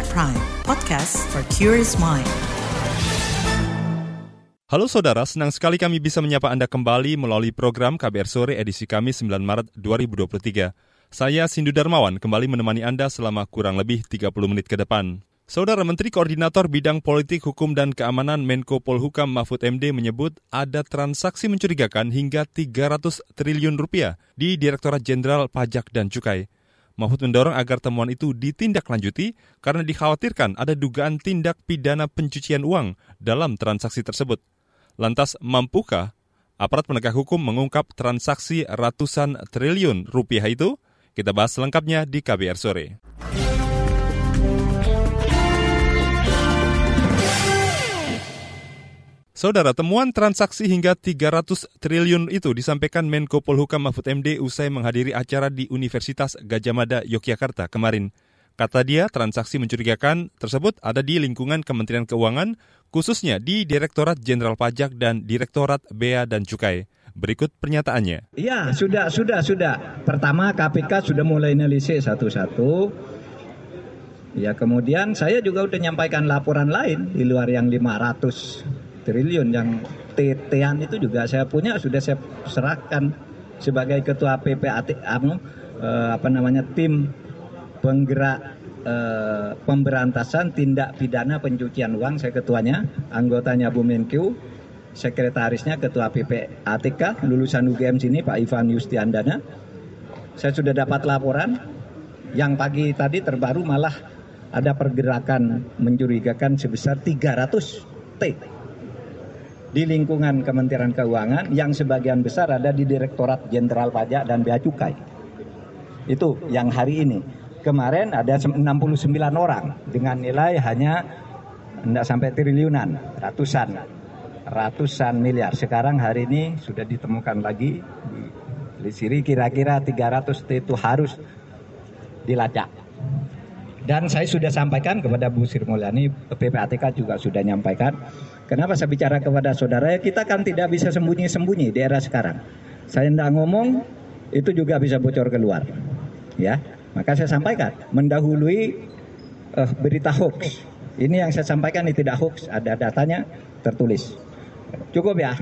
KBR Prime, podcast for curious mind. Halo saudara, senang sekali kami bisa menyapa Anda kembali melalui program KBR Sore edisi Kamis 9 Maret 2023. Saya Sindu Darmawan kembali menemani Anda selama kurang lebih 30 menit ke depan. Saudara, Menteri Koordinator Bidang Politik, Hukum, dan Keamanan Menko Polhukam Mahfud MD menyebut ada transaksi mencurigakan hingga 300 triliun rupiah di Direktorat Jenderal Pajak dan Cukai. Mahfud mendorong agar temuan itu ditindaklanjuti karena dikhawatirkan ada dugaan tindak pidana pencucian uang dalam transaksi tersebut. Lantas, mampukah aparat penegak hukum mengungkap transaksi ratusan triliun rupiah itu? Kita bahas selengkapnya di KBR Sore. Saudara, temuan transaksi hingga 300 triliun itu disampaikan Menko Polhukam Mahfud MD usai menghadiri acara di Universitas Gajah Mada, Yogyakarta kemarin. Kata dia, transaksi mencurigakan tersebut ada di lingkungan Kementerian Keuangan, khususnya di Direktorat Jenderal Pajak dan Direktorat Bea dan Cukai. Berikut pernyataannya. Iya, sudah. Pertama, KPK sudah mulai analisis satu-satu. Ya, kemudian saya juga sudah menyampaikan laporan lain di luar yang 500 triliun yang TT-an itu juga saya punya, sudah saya serahkan sebagai ketua PPATK tim penggerak pemberantasan tindak pidana pencucian uang. Saya ketuanya, anggotanya Bu Menkyu, sekretarisnya ketua PPATK lulusan UGM sini Pak Ivan Yustiandana. Saya sudah dapat laporan yang pagi tadi, terbaru malah ada pergerakan mencurigakan sebesar 300 T di lingkungan Kementerian Keuangan yang sebagian besar ada di Direktorat Jenderal Pajak dan Bea Cukai. Itu yang hari ini. Kemarin ada 69 orang dengan nilai hanya tidak sampai triliunan, ratusan miliar. Sekarang hari ini sudah ditemukan lagi di sini kira-kira 300 T itu harus dilacak. Dan saya sudah sampaikan kepada Bu Sri Mulyani, PPATK juga sudah menyampaikan. Kenapa saya bicara kepada saudara, ya kita kan tidak bisa sembunyi-sembunyi di era sekarang. Saya tidak ngomong, itu juga bisa bocor keluar. Ya, maka saya sampaikan, mendahului berita hoax. Ini yang saya sampaikan ini tidak hoax, ada datanya tertulis. Cukup ya.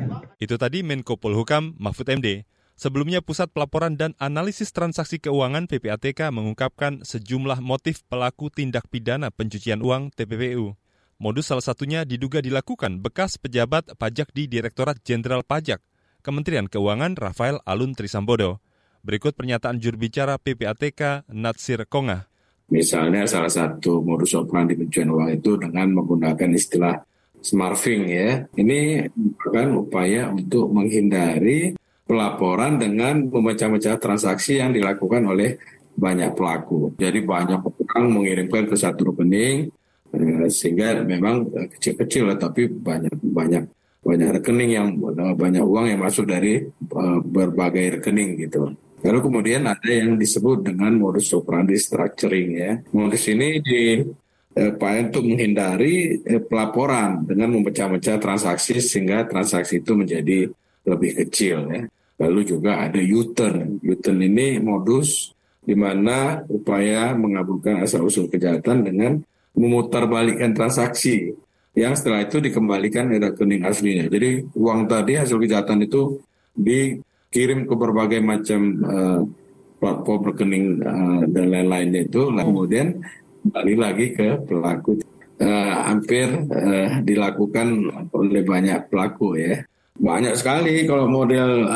Itu tadi Menko Polhukam Mahfud MD. Sebelumnya, Pusat Pelaporan dan Analisis Transaksi Keuangan PPATK mengungkapkan sejumlah motif pelaku tindak pidana pencucian uang TPPU. Modus salah satunya diduga dilakukan bekas pejabat pajak di Direktorat Jenderal Pajak, Kementerian Keuangan Rafael Alun Trisambodo. Berikut pernyataan jurubicara PPATK Natsir Kongah. Misalnya salah satu modus operandi pencucian uang itu dengan menggunakan istilah smurfing ya. Ini merupakan upaya untuk menghindari pelaporan dengan memecah-mecah transaksi yang dilakukan oleh banyak pelaku. Jadi banyak orang mengirimkan ke satu rekening, sehingga memang kecil-kecil tapi banyak rekening yang banyak uang yang masuk dari berbagai rekening gitu. Lalu kemudian ada yang disebut dengan modus operandi structuring ya. Modus ini untuk menghindari pelaporan dengan memecah-mecah transaksi sehingga transaksi itu menjadi lebih kecil ya. Lalu juga ada U-turn. U-turn ini modus di mana upaya mengabulkan asal-usul kejahatan dengan memutarbalikkan transaksi yang setelah itu dikembalikan ke rekening aslinya. Jadi uang tadi hasil kejahatan itu dikirim ke berbagai macam platform rekening dan lain-lainnya itu, lalu kemudian kembali lagi ke pelaku. Hampir dilakukan oleh banyak pelaku ya. Banyak sekali kalau model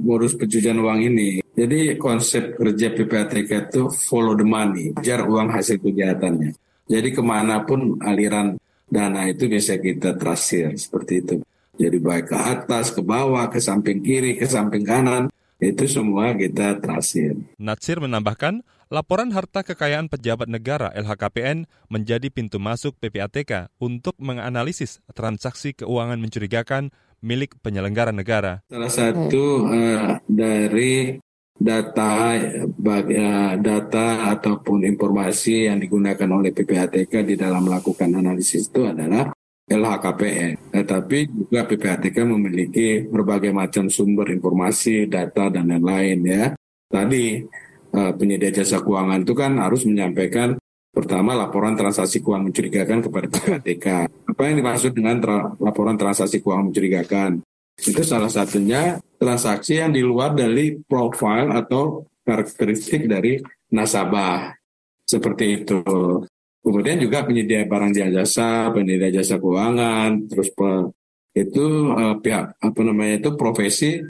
modus pencucian uang ini. Jadi konsep kerja PPATK itu follow the money, kejar uang hasil kejahatannya. Jadi kemanapun aliran dana itu bisa kita trasir seperti itu. Jadi baik ke atas, ke bawah, ke samping kiri, ke samping kanan, itu semua kita trasir. Natsir menambahkan, laporan harta kekayaan pejabat negara LHKPN menjadi pintu masuk PPATK untuk menganalisis transaksi keuangan mencurigakan milik penyelenggara negara. Salah satu dari data ataupun informasi yang digunakan oleh PPATK di dalam melakukan analisis itu adalah LHKPN. Tapi juga PPATK memiliki berbagai macam sumber informasi, data, dan lain-lain ya. Tadi penyedia jasa keuangan itu kan harus menyampaikan Pertama, laporan transaksi keuangan mencurigakan kepada PPATK. Apa yang dimaksud dengan laporan transaksi keuangan mencurigakan? Itu salah satunya transaksi yang di luar dari profil atau karakteristik dari nasabah. Seperti itu. Kemudian juga penyedia barang jasa, penyedia jasa keuangan, terus pihak profesi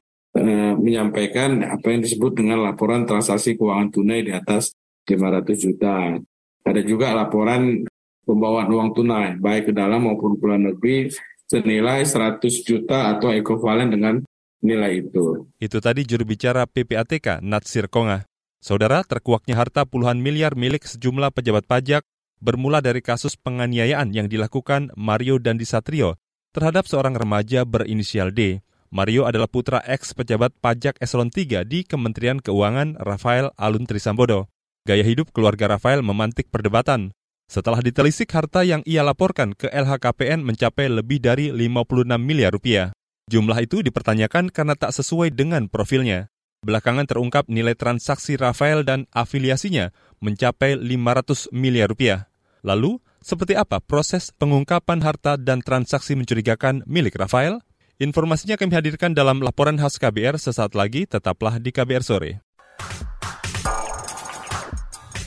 menyampaikan apa yang disebut dengan laporan transaksi keuangan tunai di atas 500 juta. Ada juga laporan pembawaan uang tunai, baik ke dalam maupun ke luar negeri, senilai 100 juta atau ekuivalen dengan nilai itu. Itu tadi juru bicara PPATK, Natsir Kongah. Saudara, terkuaknya harta puluhan miliar milik sejumlah pejabat pajak bermula dari kasus penganiayaan yang dilakukan Mario Dandisatrio terhadap seorang remaja berinisial D. Mario adalah putra ex-pejabat pajak eselon 3 di Kementerian Keuangan Rafael Alun Trisambodo. Gaya hidup keluarga Rafael memantik perdebatan. Setelah ditelisik, harta yang ia laporkan ke LHKPN mencapai lebih dari 56 miliar rupiah. Jumlah itu dipertanyakan karena tak sesuai dengan profilnya. Belakangan terungkap nilai transaksi Rafael dan afiliasinya mencapai 500 miliar rupiah. Lalu, seperti apa proses pengungkapan harta dan transaksi mencurigakan milik Rafael? Informasinya kami hadirkan dalam laporan khas KBR sesaat lagi, tetaplah di KBR Sore.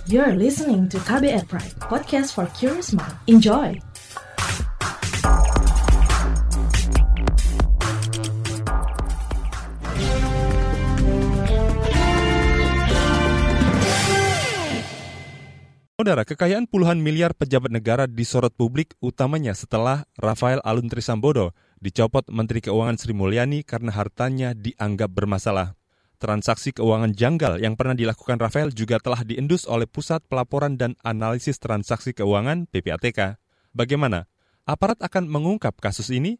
You're listening to KBR Prime, podcast for curious mind. Enjoy! Saudara, kekayaan puluhan miliar pejabat negara disorot publik utamanya setelah Rafael Alun Trisambodo dicopot Menteri Keuangan Sri Mulyani karena hartanya dianggap bermasalah. Transaksi keuangan janggal yang pernah dilakukan Rafael juga telah diendus oleh Pusat Pelaporan dan Analisis Transaksi Keuangan PPATK. Bagaimana? Aparat akan mengungkap kasus ini?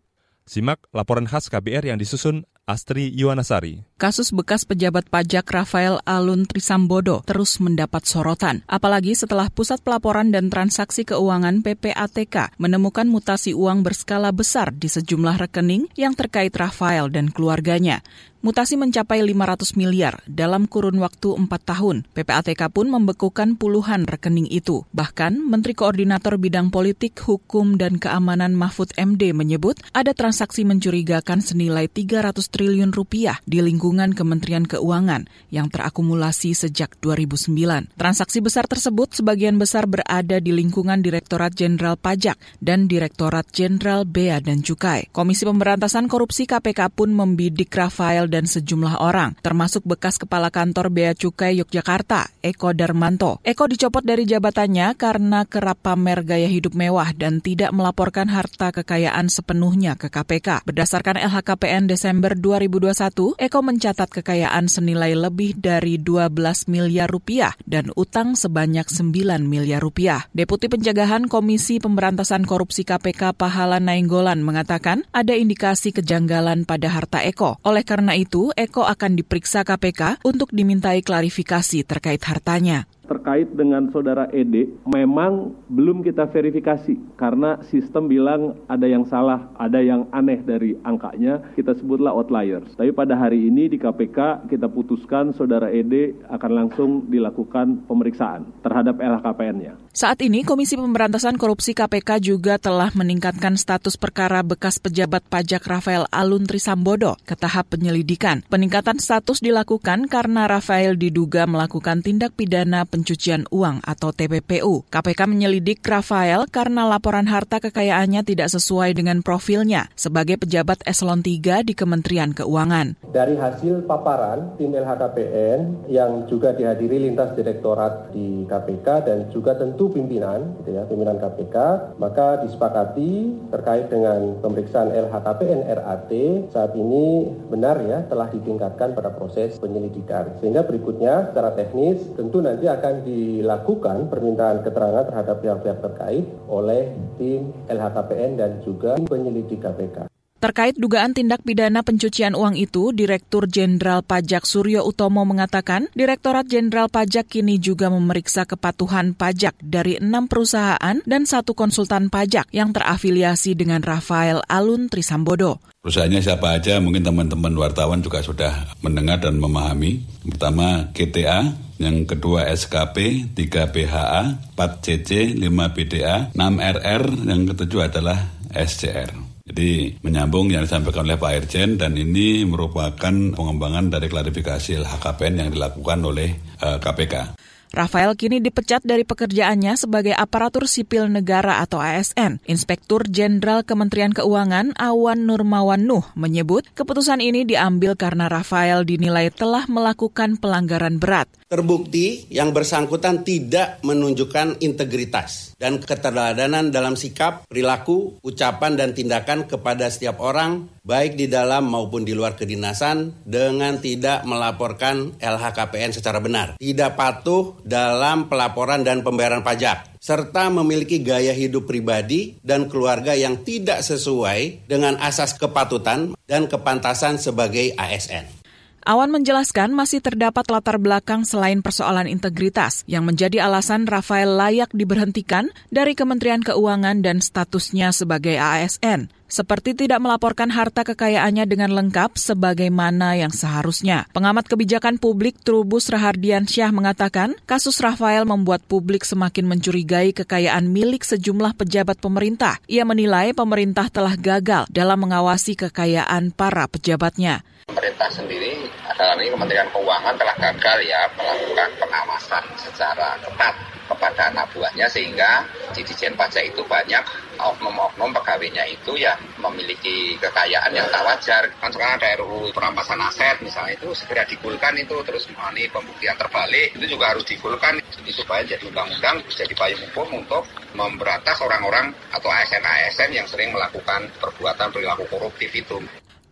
Simak laporan khas KBR yang disusun Astri Yuanasari. Kasus bekas pejabat pajak Rafael Alun Trisambodo terus mendapat sorotan. Apalagi setelah Pusat Pelaporan dan Transaksi Keuangan PPATK menemukan mutasi uang berskala besar di sejumlah rekening yang terkait Rafael dan keluarganya. Mutasi mencapai 500 miliar dalam kurun waktu 4 tahun. PPATK pun membekukan puluhan rekening itu. Bahkan, Menteri Koordinator Bidang Politik, Hukum, dan Keamanan Mahfud MD menyebut ada transaksi mencurigakan senilai 300 triliun rupiah di lingkungan Kementerian Keuangan yang terakumulasi sejak 2009. Transaksi besar tersebut sebagian besar berada di lingkungan Direktorat Jenderal Pajak dan Direktorat Jenderal Bea dan Cukai. Komisi Pemberantasan Korupsi KPK pun membidik Rafael dan sejumlah orang, termasuk bekas Kepala Kantor Bea Cukai Yogyakarta, Eko Darmanto. Eko dicopot dari jabatannya karena kerap pamer gaya hidup mewah dan tidak melaporkan harta kekayaan sepenuhnya ke KPK. Berdasarkan LHKPN Desember 2021, Eko mencatat kekayaan senilai lebih dari 12 miliar rupiah dan utang sebanyak 9 miliar rupiah. Deputi Pencegahan Komisi Pemberantasan Korupsi KPK Pahala Nainggolan mengatakan ada indikasi kejanggalan pada harta Eko. Oleh karena itu, Eko akan diperiksa KPK untuk dimintai klarifikasi terkait hartanya. Terkait dengan saudara Ede, memang belum kita verifikasi karena sistem bilang ada yang salah, ada yang aneh dari angkanya, kita sebutlah outliers. Tapi pada hari ini di KPK kita putuskan saudara Ede akan langsung dilakukan pemeriksaan terhadap LHKPN-nya. Saat ini Komisi Pemberantasan Korupsi KPK juga telah meningkatkan status perkara bekas pejabat pajak Rafael Alun Trisambodo ke tahap penyelidikan. Peningkatan status dilakukan karena Rafael diduga melakukan tindak pidana pencucian uang atau TPPU. KPK menyelidik Rafael karena laporan harta kekayaannya tidak sesuai dengan profilnya sebagai pejabat eselon 3 di Kementerian Keuangan. Dari hasil paparan tim LHKPN yang juga dihadiri lintas direktorat di KPK dan juga tentu pimpinan, gitu ya, pimpinan KPK, maka disepakati terkait dengan pemeriksaan LHKPN RAT saat ini benar ya telah ditingkatkan pada proses penyelidikan. Sehingga berikutnya secara teknis tentu nanti akan dilakukan permintaan keterangan terhadap pihak-pihak terkait oleh tim LHKPN dan juga penyelidik KPK. Terkait dugaan tindak pidana pencucian uang itu, Direktur Jenderal Pajak Suryo Utomo mengatakan, Direktorat Jenderal Pajak kini juga memeriksa kepatuhan pajak dari 6 perusahaan dan 1 konsultan pajak yang terafiliasi dengan Rafael Alun Trisambodo. Perusahaannya siapa aja, mungkin teman-teman wartawan juga sudah mendengar dan memahami. Pertama GTA, yang kedua SKP, 3 BHA, 4 CC, 5 BDA, 6 RR, yang ketujuh adalah SCR. Jadi menyambung yang disampaikan oleh Pak Irjen, dan ini merupakan pengembangan dari klarifikasi LHKPN yang dilakukan oleh KPK. Rafael kini dipecat dari pekerjaannya sebagai aparatur sipil negara atau ASN. Inspektur Jenderal Kementerian Keuangan Awan Nurmawan Nuh menyebut keputusan ini diambil karena Rafael dinilai telah melakukan pelanggaran berat. Terbukti yang bersangkutan tidak menunjukkan integritas dan keteladanan dalam sikap, perilaku, ucapan, dan tindakan kepada setiap orang, baik di dalam maupun di luar kedinasan, dengan tidak melaporkan LHKPN secara benar, tidak patuh dalam pelaporan dan pembayaran pajak, serta memiliki gaya hidup pribadi dan keluarga yang tidak sesuai dengan asas kepatutan dan kepantasan sebagai ASN. Awan menjelaskan masih terdapat latar belakang selain persoalan integritas yang menjadi alasan Rafael layak diberhentikan dari Kementerian Keuangan dan statusnya sebagai ASN, seperti tidak melaporkan harta kekayaannya dengan lengkap sebagaimana yang seharusnya. Pengamat kebijakan publik Trubus Rahardiansyah mengatakan, kasus Rafael membuat publik semakin mencurigai kekayaan milik sejumlah pejabat pemerintah. Ia menilai pemerintah telah gagal dalam mengawasi kekayaan para pejabatnya. Pemerintah sendiri, dalam ini Kementerian Keuangan, telah gagal ya melakukan pengawasan secara ketat kepada anak buahnya, sehingga di Dijen Pajak itu banyak oknum-oknum pegawainya itu yang memiliki kekayaan yang tak wajar. Kan sekarang ada RUU perampasan aset misalnya, itu segera digulkan itu, terus mengenai pembuktian terbalik itu juga harus digulkan, supaya jadi undang-undang, jadi payung hukum untuk memberantas orang-orang atau ASN-ASN yang sering melakukan perbuatan perilaku koruptif itu.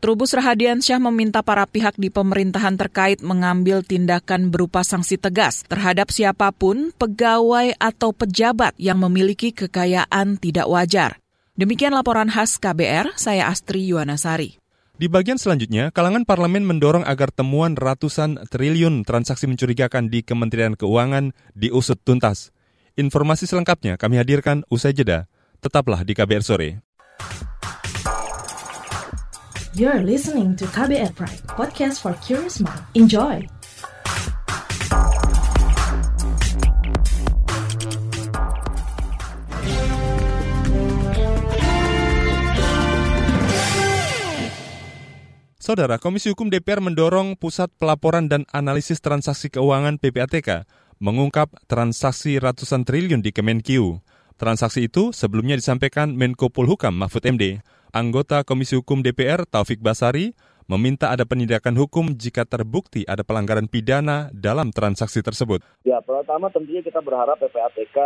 Trubus Rahardiansyah meminta para pihak di pemerintahan terkait mengambil tindakan berupa sanksi tegas terhadap siapapun pegawai atau pejabat yang memiliki kekayaan tidak wajar. Demikian laporan khas KBR, saya Astri Yuanasari. Di bagian selanjutnya, kalangan parlemen mendorong agar temuan ratusan triliun transaksi mencurigakan di Kementerian Keuangan diusut tuntas. Informasi selengkapnya kami hadirkan usai jeda. Tetaplah di KBR Sore. You're listening to KBR Prime, podcast for curious mind. Enjoy! Saudara, Komisi Hukum DPR mendorong Pusat Pelaporan dan Analisis Transaksi Keuangan PPATK mengungkap transaksi ratusan triliun di Kemenkeu. Transaksi itu sebelumnya disampaikan Menko Polhukam Mahfud MD. Anggota Komisi Hukum DPR Taufik Basari meminta ada penindakan hukum jika terbukti ada pelanggaran pidana dalam transaksi tersebut. Ya, pertama tentunya kita berharap PPATK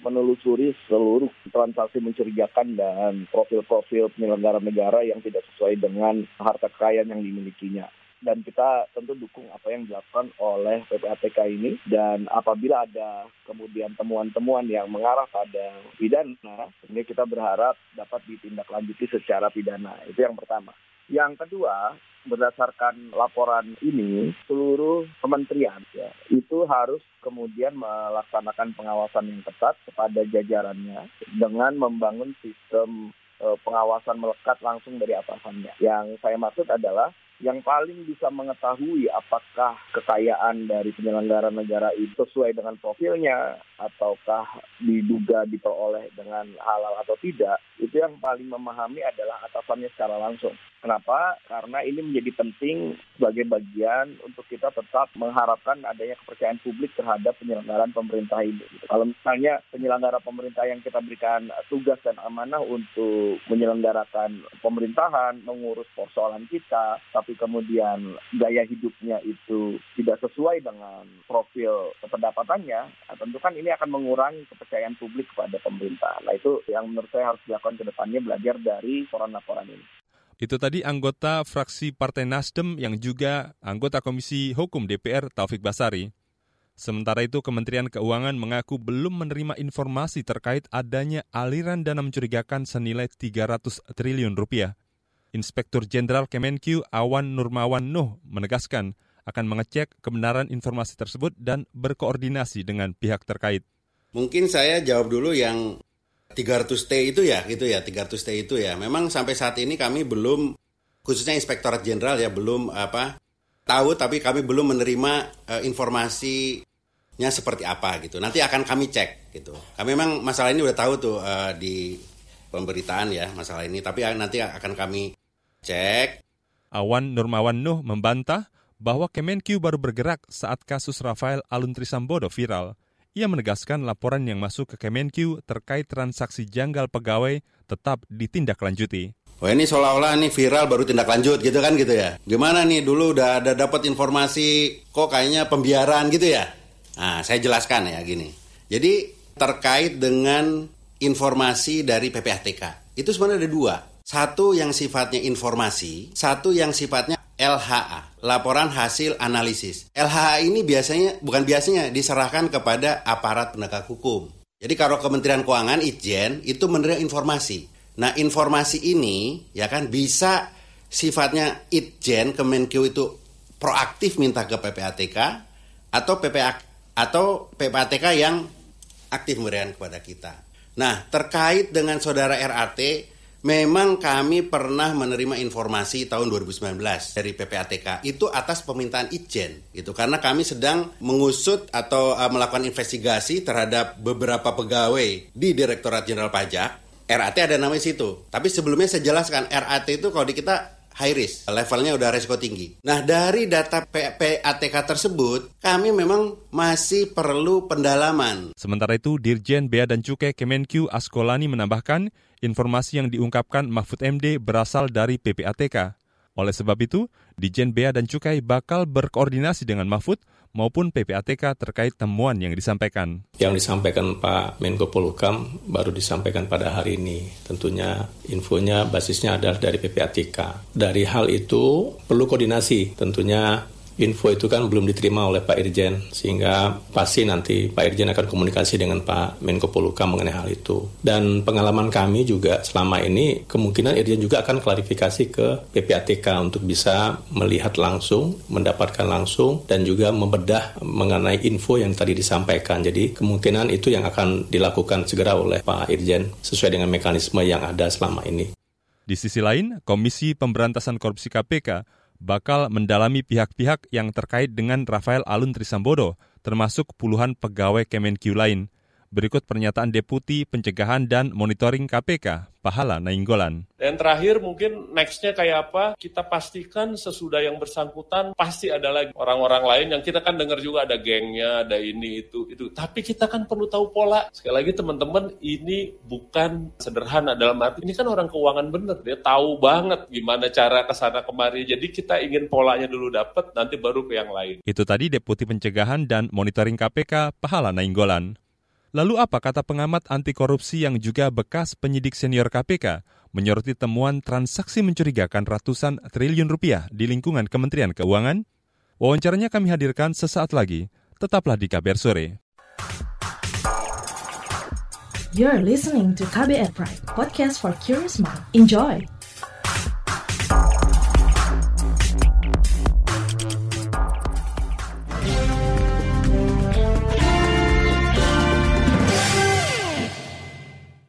menelusuri seluruh transaksi mencurigakan dan profil-profil penyelenggara negara yang tidak sesuai dengan harta kekayaan yang dimilikinya. Dan kita tentu dukung apa yang dilakukan oleh PPATK ini. Dan apabila ada kemudian temuan-temuan yang mengarah pada pidana, ini kita berharap dapat ditindaklanjuti secara pidana. Itu yang pertama. Yang kedua, berdasarkan laporan ini, seluruh kementerian ya, itu harus kemudian melaksanakan pengawasan yang ketat kepada jajarannya dengan membangun sistem pengawasan melekat langsung dari atasannya. Yang saya maksud adalah yang paling bisa mengetahui apakah kekayaan dari penyelenggara negara itu sesuai dengan profilnya ataukah diduga diperoleh dengan halal atau tidak, itu yang paling memahami adalah atasannya secara langsung. Kenapa? Karena ini menjadi penting sebagai bagian untuk kita tetap mengharapkan adanya kepercayaan publik terhadap penyelenggaraan pemerintah ini. Kalau misalnya penyelenggara pemerintah yang kita berikan tugas dan amanah untuk menyelenggarakan pemerintahan, mengurus persoalan kita, tapi kemudian gaya hidupnya itu tidak sesuai dengan profil pendapatannya, tentu kan ini akan mengurangi kepercayaan publik kepada pemerintah. Nah, itu yang menurut saya harus dilakukan ke depannya, belajar dari laporan-laporan ini. Itu tadi anggota fraksi Partai Nasdem yang juga anggota Komisi Hukum DPR Taufik Basari. Sementara itu, Kementerian Keuangan mengaku belum menerima informasi terkait adanya aliran dana mencurigakan senilai 300 triliun rupiah. Inspektur Jenderal Kemenkeu Awan Nurmawan Nuh menegaskan akan mengecek kebenaran informasi tersebut dan berkoordinasi dengan pihak terkait. Mungkin saya jawab dulu yang 300T itu ya, gitu ya, 300T itu ya. Memang sampai saat ini kami belum, khususnya Inspektorat Jenderal ya, belum tahu, tapi kami belum menerima informasinya seperti apa gitu. Nanti akan kami cek gitu. Kami memang masalah ini udah tahu tuh di pemberitaan ya masalah ini, tapi nanti akan kami cek. Awan Nurmawan Nuh membantah bahwa Kemenkeu baru bergerak saat kasus Rafael Alun Trisambodo viral. Ia menegaskan laporan yang masuk ke Kemenkeu terkait transaksi janggal pegawai tetap ditindaklanjuti. Oh ini seolah-olah nih viral baru tindak lanjut gitu kan gitu ya. Gimana nih dulu udah ada dapat informasi kok kayaknya pembiaran gitu ya. Nah saya jelaskan ya gini. Jadi terkait dengan informasi dari PPATK itu sebenarnya ada dua. Satu yang sifatnya informasi, satu yang sifatnya LHA, laporan hasil analisis. LHA ini bukan biasanya diserahkan kepada aparat penegak hukum. Jadi kalau Kementerian Keuangan, Itjen, itu menerima informasi. Nah informasi ini ya kan bisa sifatnya Itjen, Kemenkeu itu proaktif minta ke PPATK atau PPATK yang aktif memberikan kepada kita. Nah terkait dengan saudara RAT, memang kami pernah menerima informasi tahun 2019 dari PPATK itu atas permintaan Itjen gitu, karena kami sedang mengusut atau melakukan investigasi terhadap beberapa pegawai di Direktorat Jenderal Pajak. RAT ada namanya situ, tapi sebelumnya saya jelaskan RAT itu kalau di kita high risk, levelnya udah resiko tinggi. Nah dari data PPATK tersebut, kami memang masih perlu pendalaman. Sementara itu, Dirjen Bea dan Cukai Kemenkeu Askolani menambahkan, informasi yang diungkapkan Mahfud MD berasal dari PPATK. Oleh sebab itu, Dirjen Bea dan Cukai bakal berkoordinasi dengan Mahfud maupun PPATK terkait temuan yang disampaikan. Yang disampaikan Pak Menko Polhukam baru disampaikan pada hari ini. Tentunya infonya basisnya adalah dari PPATK. Dari hal itu perlu koordinasi. Tentunya info itu kan belum diterima oleh Pak Irjen, sehingga pasti nanti Pak Irjen akan komunikasi dengan Pak Menko Polhukam mengenai hal itu. Dan pengalaman kami juga selama ini, kemungkinan Irjen juga akan klarifikasi ke PPATK untuk bisa melihat langsung, mendapatkan langsung, dan juga membedah mengenai info yang tadi disampaikan. Jadi kemungkinan itu yang akan dilakukan segera oleh Pak Irjen sesuai dengan mekanisme yang ada selama ini. Di sisi lain, Komisi Pemberantasan Korupsi KPK bakal mendalami pihak-pihak yang terkait dengan Rafael Alun Trisambodo, termasuk puluhan pegawai Kemenkeu lain. Berikut pernyataan Deputi Pencegahan dan Monitoring KPK, Pahala Nainggolan. Dan terakhir mungkin next-nya kayak apa, kita pastikan sesudah yang bersangkutan pasti ada lagi orang-orang lain yang kita kan dengar juga ada gengnya, ada ini, itu. Tapi kita kan perlu tahu pola. Sekali lagi teman-teman, ini bukan sederhana dalam arti, ini kan orang keuangan bener, dia tahu banget gimana cara kesana kemari. Jadi kita ingin polanya dulu dapat, nanti baru ke yang lain. Itu tadi Deputi Pencegahan dan Monitoring KPK, Pahala Nainggolan. Lalu apa kata pengamat anti korupsi yang juga bekas penyidik senior KPK menyoroti temuan transaksi mencurigakan ratusan triliun rupiah di lingkungan Kementerian Keuangan? Wawancaranya kami hadirkan sesaat lagi. Tetaplah di KBR Sore. You're listening to KBR Prime, podcast for curious minds. Enjoy.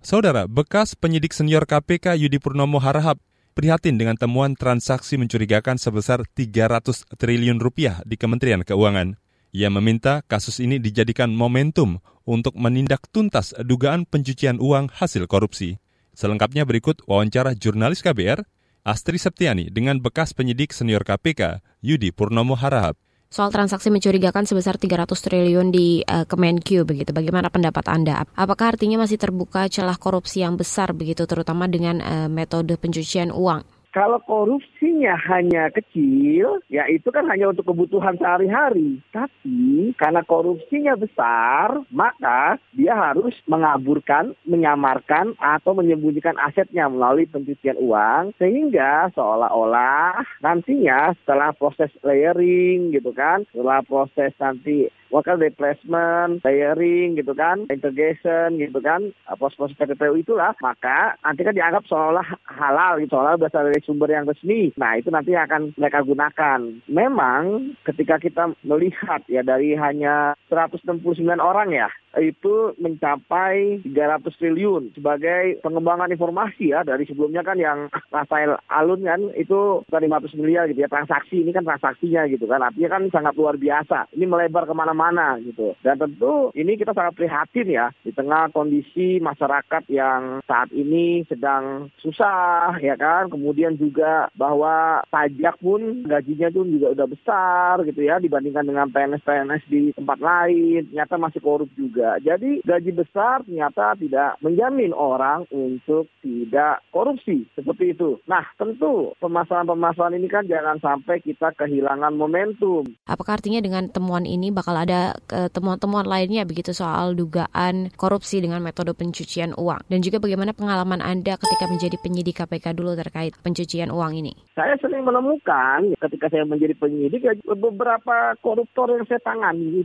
Saudara, bekas penyidik senior KPK Yudi Purnomo Harahap prihatin dengan temuan transaksi mencurigakan sebesar 300 triliun rupiah di Kementerian Keuangan. Ia meminta kasus ini dijadikan momentum untuk menindak tuntas dugaan pencucian uang hasil korupsi. Selengkapnya berikut wawancara jurnalis KBR, Astri Septiani dengan bekas penyidik senior KPK Yudi Purnomo Harahap. Soal transaksi mencurigakan sebesar 300 triliun di Kemenkeu begitu. Bagaimana pendapat Anda? Apakah artinya masih terbuka celah korupsi yang besar begitu, terutama dengan metode pencucian uang? Kalau korupsinya hanya kecil, ya itu kan hanya untuk kebutuhan sehari-hari. Tapi karena korupsinya besar, maka dia harus mengaburkan, menyamarkan, atau menyembunyikan asetnya melalui pencucian uang. Sehingga seolah-olah nantinya setelah proses layering gitu kan, setelah proses nanti Wakil replacement, layering gitu kan, integration gitu kan, pos-pos TPPU itulah, maka nanti kan dianggap seolah halal gitu, seolah berasal dari sumber yang resmi. Nah itu nanti akan mereka gunakan. Memang ketika kita melihat ya dari hanya 169 orang ya, itu mencapai 300 triliun sebagai pengembangan informasi ya, dari sebelumnya kan yang Rafael Alun kan itu 500 miliar gitu ya, transaksi ini kan transaksinya gitu kan, artinya kan sangat luar biasa, ini melebar kemana-mana gitu. Dan tentu ini kita sangat prihatin ya, di tengah kondisi masyarakat yang saat ini sedang susah ya kan, kemudian juga bahwa pajak pun gajinya tuh juga udah besar gitu ya, dibandingkan dengan PNS-PNS di tempat lain, ternyata masih korup juga. Jadi gaji besar ternyata tidak menjamin orang untuk tidak korupsi, seperti itu. Nah tentu permasalahan-permasalahan ini kan jangan sampai kita kehilangan momentum. Apakah artinya dengan temuan ini bakal ada temuan-temuan lainnya begitu soal dugaan korupsi dengan metode pencucian uang? Dan juga bagaimana pengalaman Anda ketika menjadi penyidik KPK dulu terkait pencucian uang ini? Saya sering menemukan ketika saya menjadi penyidik, beberapa koruptor yang saya tangani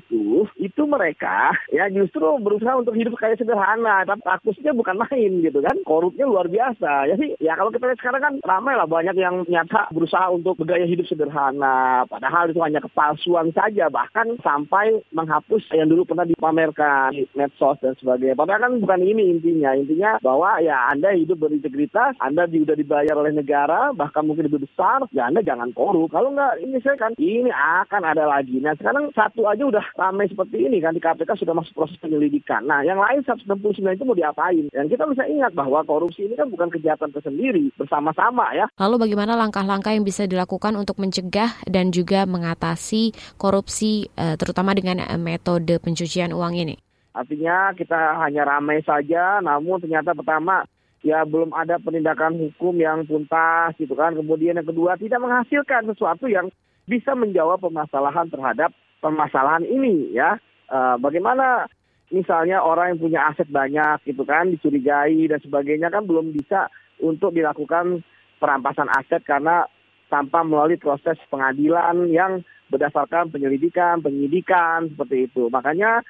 itu mereka ya justru berusaha untuk hidup kaya sederhana, tapi kasusnya bukan main gitu kan, korupnya luar biasa. Jadi ya kalau kita lihat sekarang kan ramai lah banyak yang nyata berusaha untuk bergaya hidup sederhana, padahal itu hanya kepalsuan saja, bahkan sampai menghapus yang dulu pernah dipamerkan di medsos dan sebagainya. Padahal kan bukan ini intinya bahwa ya Anda hidup berintegritas, Anda sudah dibayar oleh negara, bahkan mungkin lebih besar, ya Anda jangan korup. Kalau nggak ini saya kan ini akan ada lagi. Nah sekarang satu aja udah ramai seperti ini kan, di KPK sudah masuk proses penyelidikan. Nah, yang lain 169 itu mau diapain? Dan kita bisa ingat bahwa korupsi ini kan bukan kejahatan tersendiri, bersama-sama ya. Lalu bagaimana langkah-langkah yang bisa dilakukan untuk mencegah dan juga mengatasi korupsi, terutama dengan metode pencucian uang ini? Artinya kita hanya ramai saja, namun ternyata pertama, ya belum ada penindakan hukum yang tuntas gitu kan. Kemudian yang kedua, tidak menghasilkan sesuatu yang bisa menjawab permasalahan terhadap permasalahan ini ya. Bagaimana misalnya orang yang punya aset banyak gitu kan, dicurigai dan sebagainya kan belum bisa untuk dilakukan perampasan aset karena tanpa melalui proses pengadilan yang berdasarkan penyidikan seperti itu. Makanya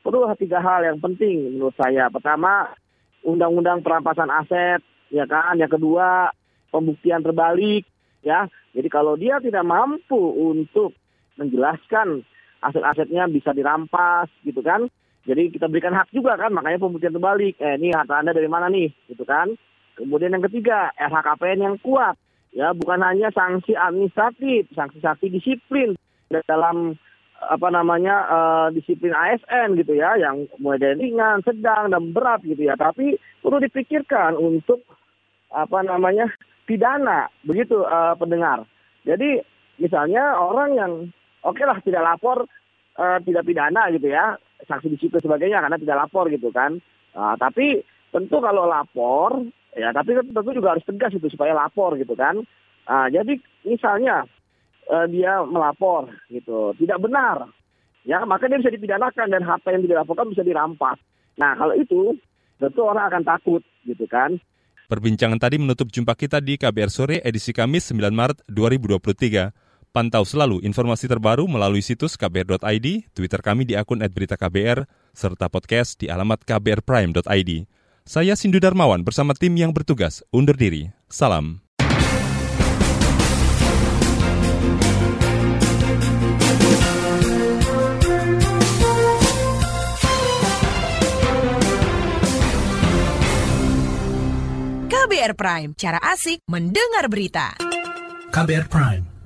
perlu tiga hal yang penting menurut saya. Pertama, undang-undang perampasan aset ya kan, yang kedua pembuktian terbalik ya. Jadi kalau dia tidak mampu untuk menjelaskan aset-asetnya bisa dirampas gitu kan, jadi kita berikan hak juga kan, makanya pembuktian terbalik, ini harta Anda dari mana nih gitu kan. Kemudian yang ketiga, LHKPN yang kuat ya, bukan hanya sanksi administratif, sanksi disiplin dalam disiplin ASN gitu ya, yang mulai dari ringan, sedang dan berat gitu ya, tapi perlu dipikirkan untuk pidana begitu, pendengar. Jadi misalnya orang yang oke lah tidak lapor, tidak pidana gitu ya, sanksi disiplin sebagainya karena tidak lapor gitu kan. Tapi tentu kalau lapor, ya tapi tentu juga harus tegas itu supaya lapor gitu kan. Jadi misalnya dia melapor gitu, tidak benar, ya maka dia bisa dipidanakan dan harta yang dilaporkan bisa dirampas. Nah kalau itu tentu orang akan takut gitu kan. Perbincangan tadi menutup jumpa kita di KBR Sore edisi Kamis 9 Maret 2023. Pantau selalu informasi terbaru melalui situs kbr.id, Twitter kami di akun @beritaKBR, serta podcast di alamat kbrprime.id. Saya Sindu Darmawan bersama tim yang bertugas undur diri. Salam. KBR Prime, cara asik mendengar berita. KBR Prime.